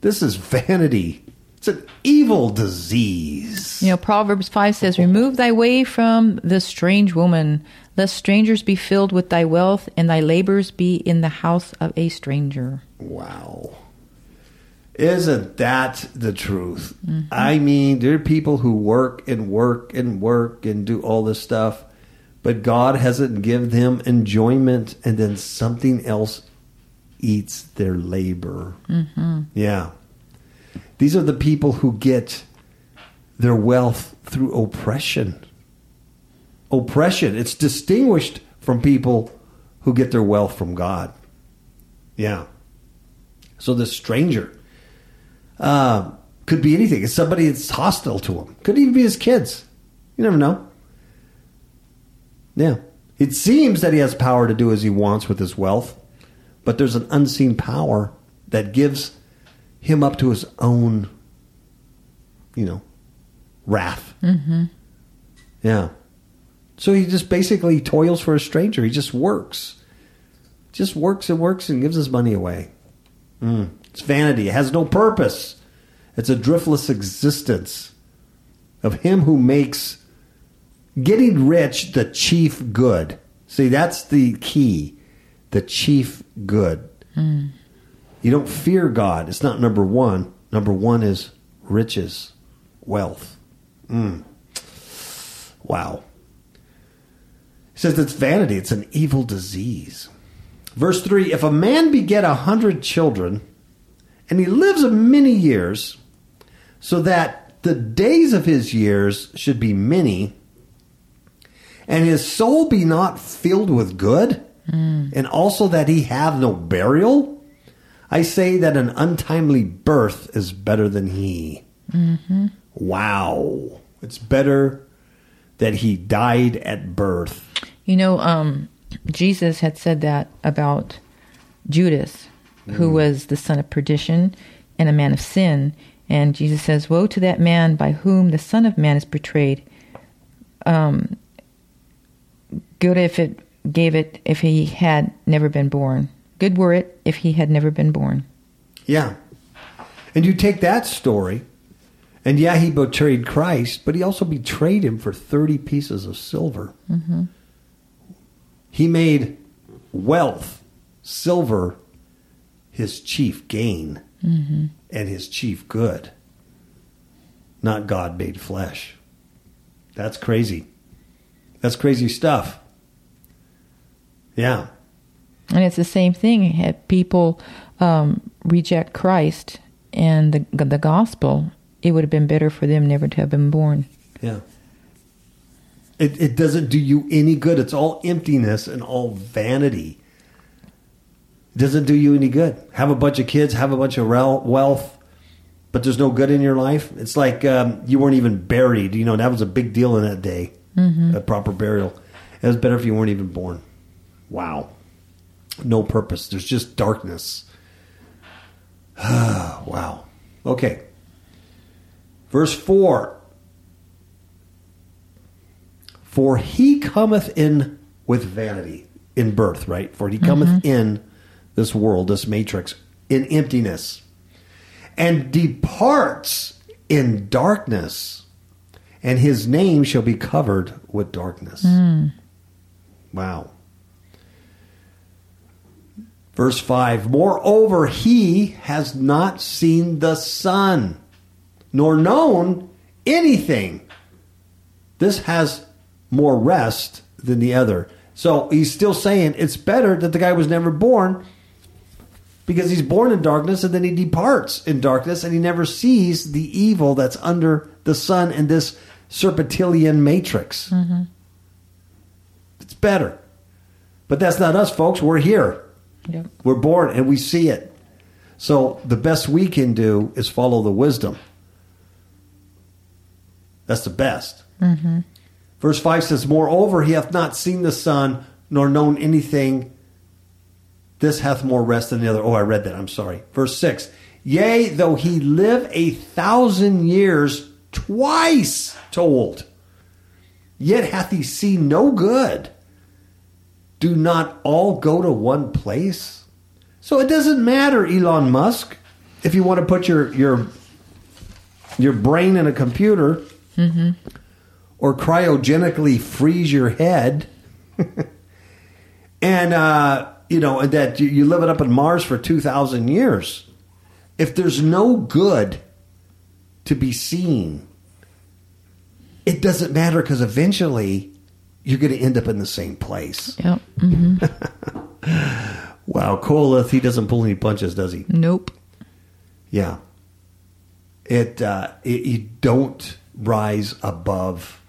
This is vanity. It's an evil disease. You know, Proverbs 5 says, remove thy way from the strange woman, lest strangers be filled with thy wealth, and thy labors be in the house of a stranger. Wow. Isn't that the truth? Mm-hmm. I mean, there are people who work and work and work and do all this stuff, but God hasn't given them enjoyment, and then something else eats their labor. Mm-hmm. Yeah. These are the people who get their wealth through oppression. Oppression. It's distinguished from people who get their wealth from God. Yeah. So the stranger could be anything. It's somebody that's hostile to him. Could even be his kids. You never know. Yeah. It seems that he has power to do as he wants with his wealth, but there's an unseen power that gives him up to his own, you know, wrath. Mm-hmm. Yeah. So he just basically toils for a stranger. He just works. Just works and gives his money away. It's vanity. It has no purpose. It's a driftless existence of him who makes getting rich the chief good. See, that's the key. The chief good. Mm. You don't fear God. It's not number one. Number one is riches, wealth. Mm. Wow. It says it's vanity. It's an evil disease. Verse 3, if a man beget 100 children, and he lives many years, so that the days of his years should be many, and his soul be not filled with good, and also that he have no burial, I say that an untimely birth is better than he. Mm-hmm. Wow. It's better that he died at birth. You know, Jesus had said that about Judas, who was the son of perdition and a man of sin. And Jesus says, woe to that man by whom the Son of Man is betrayed. Good if he had never been born. Good were it if he had never been born. Yeah. And you take that story, and yeah, he betrayed Christ, but he also betrayed him for 30 pieces of silver. Mm-hmm. He made wealth, silver, his chief gain and his chief good. Not God made flesh. That's crazy. That's crazy stuff. Yeah. And it's the same thing. People reject Christ and the gospel. It would have been better for them never to have been born. Yeah. It doesn't do you any good. It's all emptiness and all vanity. It doesn't do you any good. Have a bunch of kids, have a bunch of wealth, but there's no good in your life. It's like you weren't even buried. You know, that was a big deal in that day, a proper burial. It was better if you weren't even born. Wow. No purpose. There's just darkness. Wow. Okay. Verse 4. For he cometh in with vanity. In birth, right? For he cometh in this world, this matrix, in emptiness. And departs in darkness. And his name shall be covered with darkness. Wow. Verse 5, moreover, he has not seen the sun, nor known anything. This has more rest than the other. So he's still saying it's better that the guy was never born, because he's born in darkness and then he departs in darkness and he never sees the evil that's under the sun in this serpentilian matrix. Mm-hmm. It's better. But that's not us, folks. We're here. Yep. We're born and we see it. So the best we can do is follow the wisdom. That's the best. Mm-hmm. Verse 5 says, moreover, he hath not seen the sun, nor known anything. This hath more rest than the other. Oh, I read that. I'm sorry. Verse 6. Yea, though he live 1,000 years, twice told, yet hath he seen no good. Do not all go to one place? So it doesn't matter, Elon Musk. if you want to put your brain in a computer mm-hmm. or cryogenically freeze your head and, you know, that you live it up in Mars for 2,000 years. If there's no good to be seen, it doesn't matter because eventually you're going to end up in the same place. Yep. Mm-hmm. Wow, Qoheleth, he doesn't pull any punches, does he? Nope. Yeah. It you don't rise above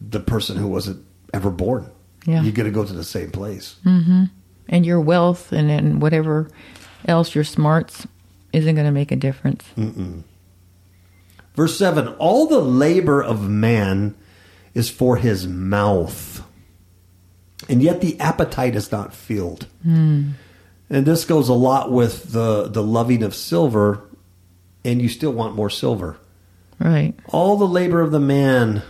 the person who wasn't ever born. Yeah. You're going to go to the same place. Mm-hmm. And your wealth and whatever else, your smarts, isn't going to make a difference. Mm-mm. Verse 7, all the labor of man is for his mouth, and yet the appetite is not filled. Mm. And this goes a lot with the loving of silver, and you still want more silver. Right. All the labor of the man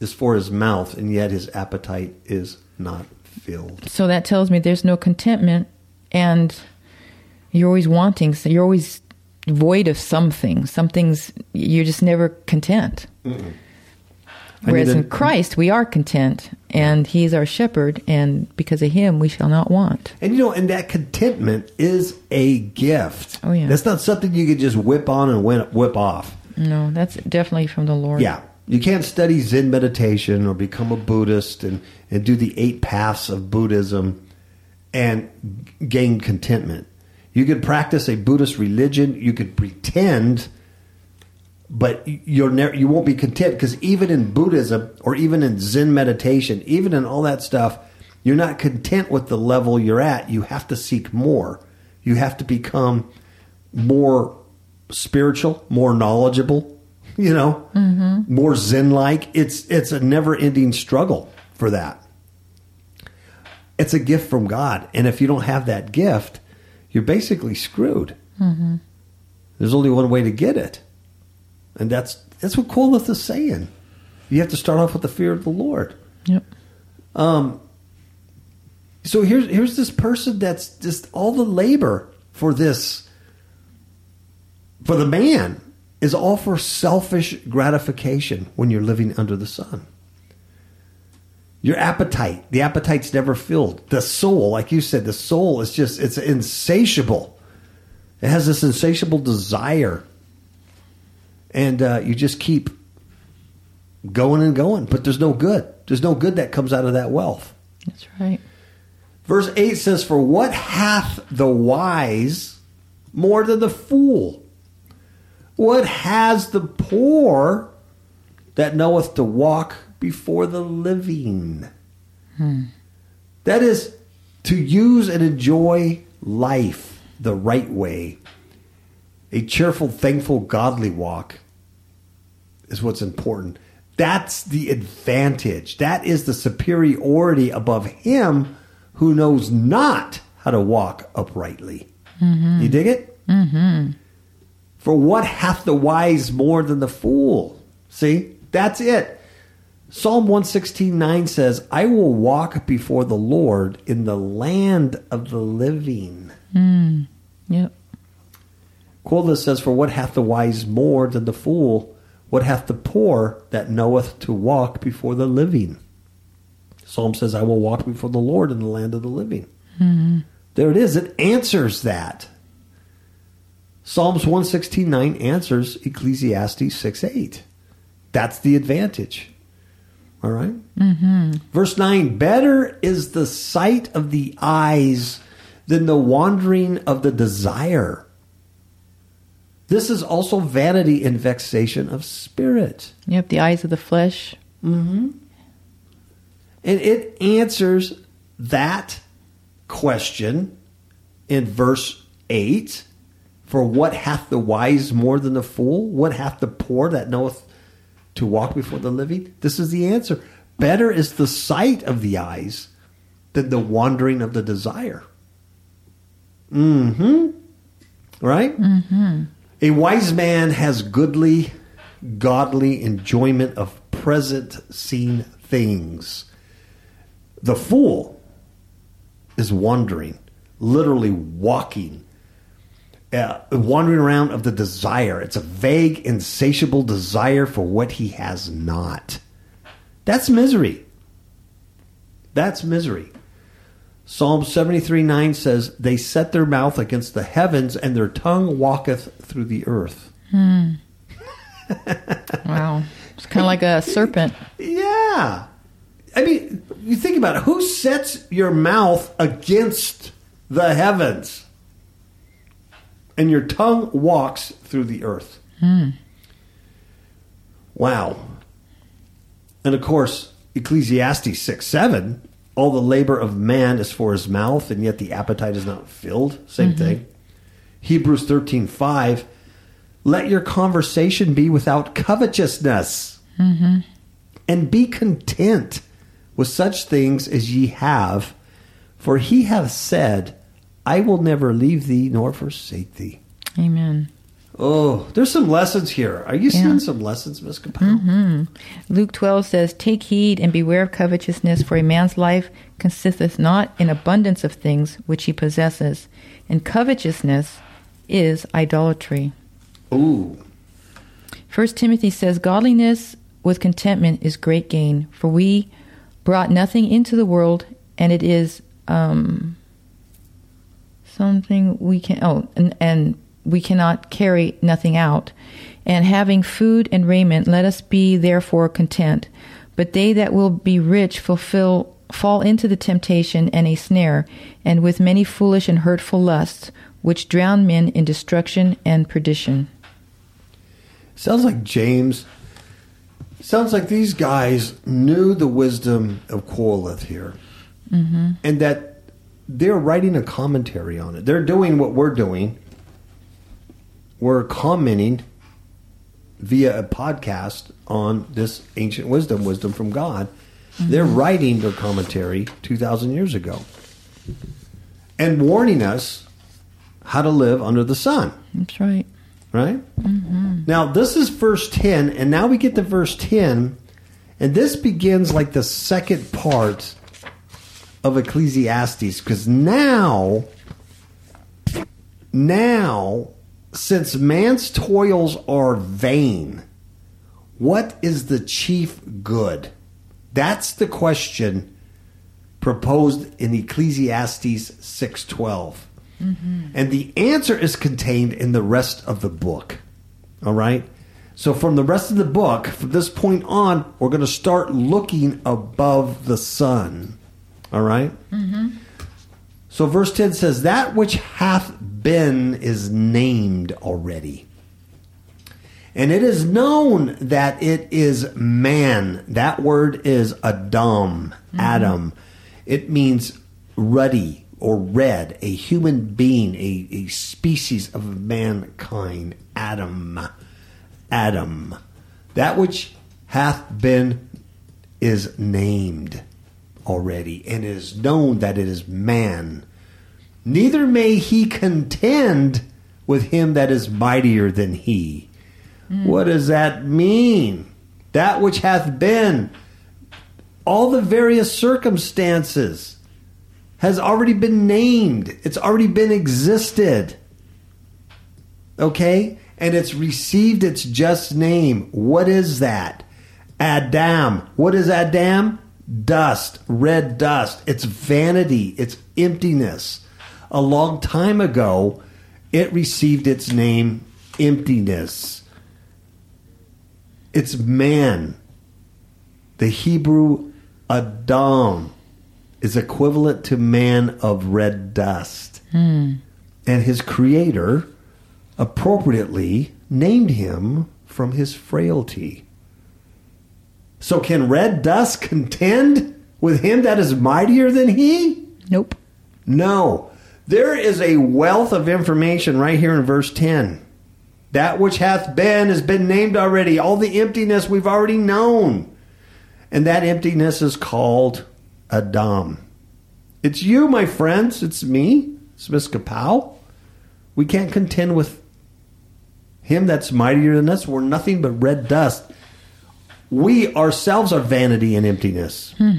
is for his mouth, and yet his appetite is not filled. So that tells me there's no contentment, and you're always wanting, so you're always void of something. Something's, you're just never content. Mm-mm. Whereas in Christ, we are content, and He's our shepherd, and because of Him, we shall not want. And, you know, and that contentment is a gift. Oh, yeah. That's not something you can just whip on and whip off. No, that's definitely from the Lord. Yeah. You can't study Zen meditation or become a Buddhist and do the 8 paths of Buddhism and gain contentment. You could practice a Buddhist religion. You could pretend, but you won't be content, because even in Buddhism or even in Zen meditation, even in all that stuff, you're not content with the level you're at. You have to seek more. You have to become more spiritual, more knowledgeable, you know, mm-hmm. more Zen-like. It's a never-ending struggle for that. It's a gift from God. And if you don't have that gift, you're basically screwed. Mm-hmm. There's only one way to get it. And that's what Qoheleth is saying. You have to start off with the fear of the Lord. Yep. So here's this person that's just all the labor for the man is all for selfish gratification when you're living under the sun. Your appetite, the appetite's never filled. The soul, like you said, the soul is just, it's insatiable. It has this insatiable desire. And you just keep going and going, but there's no good. There's no good that comes out of that wealth. That's right. Verse 8 says, "For what hath the wise more than the fool? What has the poor that knoweth to walk before the living?" Hmm. That is to use and enjoy life the right way. A cheerful, thankful, godly walk is what's important. That's the advantage. That is the superiority above him who knows not how to walk uprightly. Mm-hmm. You dig it? Mm-hmm. For what hath the wise more than the fool? See, that's it. Psalm 116:9 says, "I will walk before the Lord in the land of the living." Mm. Yep. Qoheleth says, "For what hath the wise more than the fool? What hath the poor that knoweth to walk before the living?" Psalm says, "I will walk before the Lord in the land of the living." Mm-hmm. There it is. It answers that. Psalms 116:9 answers Ecclesiastes 6:8. That's the advantage. All right? Mm-hmm. Verse 9, "Better is the sight of the eyes than the wandering of the desire. This is also vanity and vexation of spirit." Yep, the eyes of the flesh. Mm-hmm. And it answers that question in verse 8. For what hath the wise more than the fool? What hath the poor that knoweth to walk before the living? This is the answer. Better is the sight of the eyes than the wandering of the desire. Mm-hmm. Right? Mm-hmm. A wise man has goodly, godly enjoyment of present seen things. The fool is wandering. literally walking, wandering around of the desire. It's a vague, insatiable desire for what he has not. That's misery. That's misery. Psalm 73:9 says, they set their mouth against the heavens, and their tongue walketh through the earth. Hmm. Wow. It's kind of like a serpent. Yeah. I mean, you think about it. Who sets your mouth against the heavens? And your tongue walks through the earth. Hmm. Wow. And, of course, Ecclesiastes 6:7, all the labor of man is for his mouth, and yet the appetite is not filled. Same mm-hmm. thing. Hebrews 13:5, let your conversation be without covetousness, mm-hmm. and be content with such things as ye have, for he hath said, I will never leave thee nor forsake thee. Amen. Oh, there's some lessons here. Are you seeing some lessons, Ms. Capel? Mm-hmm. Luke 12 says, take heed and beware of covetousness, for a man's life consisteth not in abundance of things which he possesses. And covetousness is idolatry. Ooh. 1 Timothy says, godliness with contentment is great gain, for we brought nothing into the world, and it is something we can... Oh, and we cannot carry nothing out. And having food and raiment, let us be therefore content. But they that will be rich fall into the temptation and a snare, and with many foolish and hurtful lusts, which drown men in destruction and perdition. Sounds like James. Sounds like these guys knew the wisdom of Qoheleth here. Mm-hmm. And that they're writing a commentary on it. They're doing what we're doing. We're commenting via a podcast on this ancient wisdom from God. Mm-hmm. They're writing their commentary 2,000 years ago and warning us how to live under the sun. That's right. Right? Mm-hmm. Now, this is verse 10, and now we get to verse 10, and this begins like the second part of Ecclesiastes, because now, since man's toils are vain, what is the chief good? That's the question proposed in Ecclesiastes 6:12. Mm-hmm. And the answer is contained in the rest of the book. All right? So from the rest of the book, from this point on, we're going to start looking above the sun. All right? Mm-hmm. So verse 10 says, that which hath been is named already. And it is known that it is man. That word is Adam. Mm-hmm. Adam. It means ruddy or red, a human being, a species of mankind. Adam. Adam. That which hath been is named already, and it is known that it is man. Neither may he contend with him that is mightier than he. Mm. What does that mean? That which hath been, all the various circumstances, has already been named. It's already been existed. Okay? And it's received its just name. What is that? Adam. What is Adam? Dust, red dust. It's vanity. It's emptiness. A long time ago, it received its name, emptiness. It's man. The Hebrew Adam is equivalent to man of red dust. Mm. And his creator appropriately named him from his frailty. So can red dust contend with him that is mightier than he? Nope. No. There is a wealth of information right here in verse 10. That which hath been has been named already. All the emptiness we've already known. And that emptiness is called Adam. It's you, my friends. It's me. It's Miss Capel. We can't contend with him that's mightier than us. We're nothing but red dust. We ourselves are vanity and emptiness. Hmm.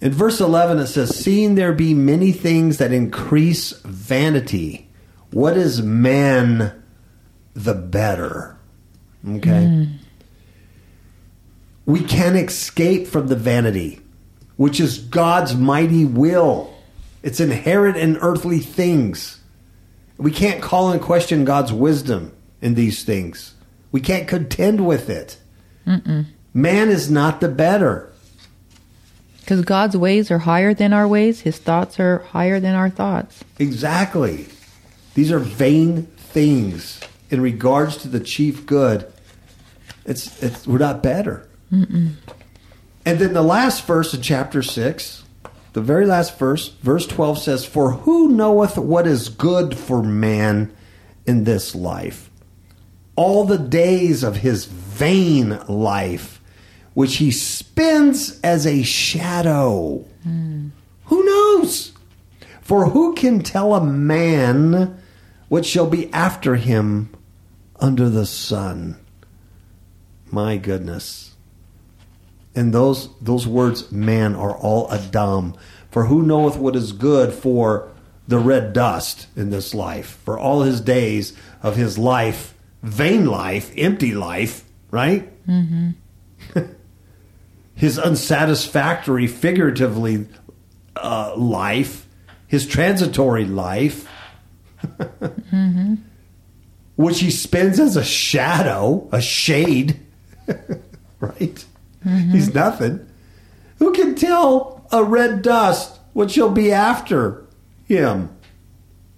In verse 11, it says, seeing there be many things that increase vanity, what is man the better? Okay. We can escape from the vanity, which is God's mighty will. It's inherent in earthly things. We can't call and question God's wisdom in these things. We can't contend with it. Man is not the better. Because God's ways are higher than our ways. His thoughts are higher than our thoughts. Exactly. These are vain things in regards to the chief good. It's we're not better. And then the last verse in chapter 6, the very last verse, verse 12 says, for who knoweth what is good for man in this life? All the days of his vain life, which he spends as a shadow. Who knows? For who can tell a man what shall be after him under the sun? My goodness. And those words, man, are all Adam. For who knoweth what is good for the red dust in this life? For all his days of his life, vain life, empty life, right? His unsatisfactory, figuratively, life, his transitory life, which he spends as a shadow, a shade, right? He's nothing. Who can tell a red dust what shall be after him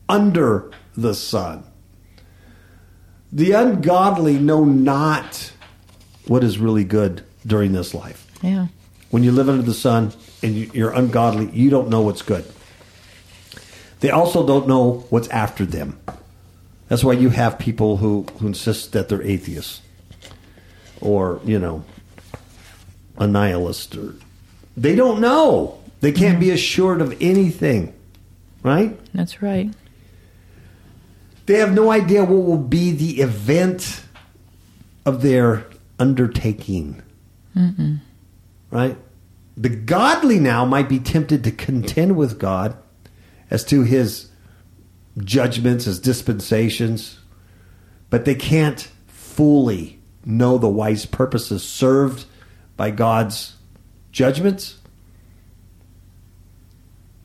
under the sun? The ungodly know not what is really good during this life. Yeah. When you live under the sun and you're ungodly, you don't know what's good. They also don't know what's after them. That's why you have people who insist that they're atheists or, you know, a nihilist, or they don't know. They can't be assured of anything, right? That's right. They have no idea what will be the event of their undertaking, right? The godly now might be tempted to contend with God as to his judgments, his dispensations, but they can't fully know the wise purposes served by God's judgments,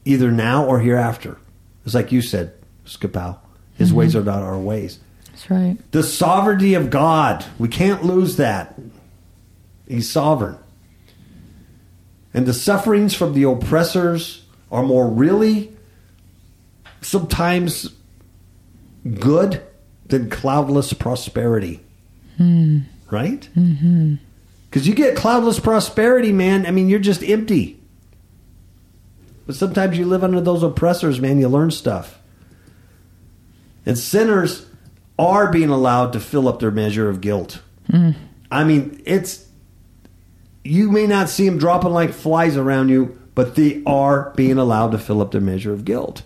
either now or hereafter. It's like you said, Kapel, his ways are not our ways. That's right. The sovereignty of God. We can't lose that. He's sovereign. And the sufferings from the oppressors are more really sometimes good than cloudless prosperity. Right? Because you get cloudless prosperity, man. I mean, you're just empty. But sometimes you live under those oppressors, man. You learn stuff. And sinners are being allowed to fill up their measure of guilt. I mean, it's, you may not see them dropping like flies around you, but they are being allowed to fill up their measure of guilt.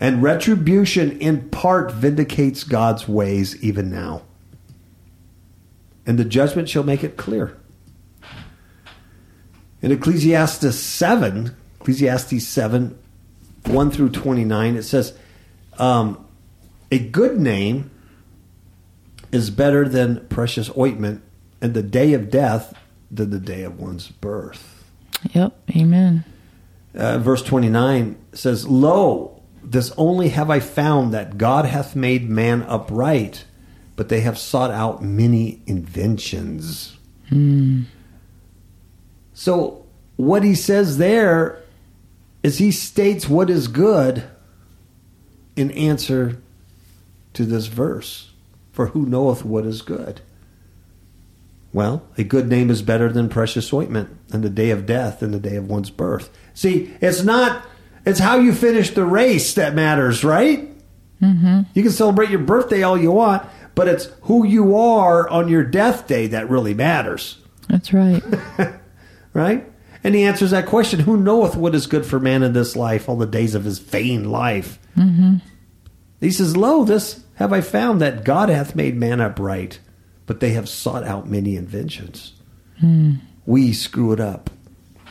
And retribution in part vindicates God's ways even now. And the judgment shall make it clear. In Ecclesiastes 7, 1 through 29, it says, a good name is better than precious ointment, and the day of death than the day of one's birth. Yep, amen. Verse 29 says, lo, this only have I found, that God hath made man upright, but they have sought out many inventions. So what he says there is he states what is good in answer to this verse. For who knoweth what is good? Well, a good name is better than precious ointment, and the day of death and the day of one's birth. See, it's how you finish the race that matters, right? You can celebrate your birthday all you want, but it's who you are on your death day that really matters. That's right. Right? And he answers that question, who knoweth what is good for man in this life, all the days of his vain life? He says, lo, this have I found, that God hath made man upright, but they have sought out many inventions. We screw it up.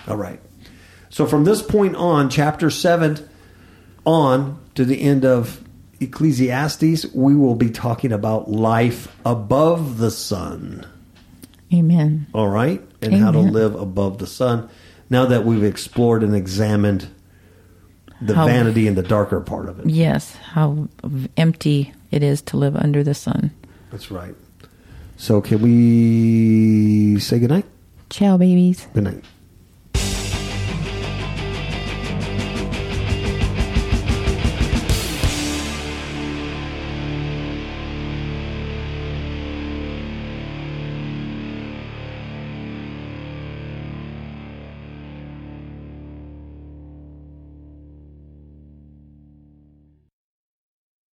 All right. So from this point on, chapter 7 on to the end of Ecclesiastes, we will be talking about life above the sun. Amen. All right? And Amen. How to live above the sun. Now that we've explored and examined the vanity and the darker part of it. Yes, how empty it is to live under the sun. That's right. So can we say goodnight? Ciao, babies. Good night.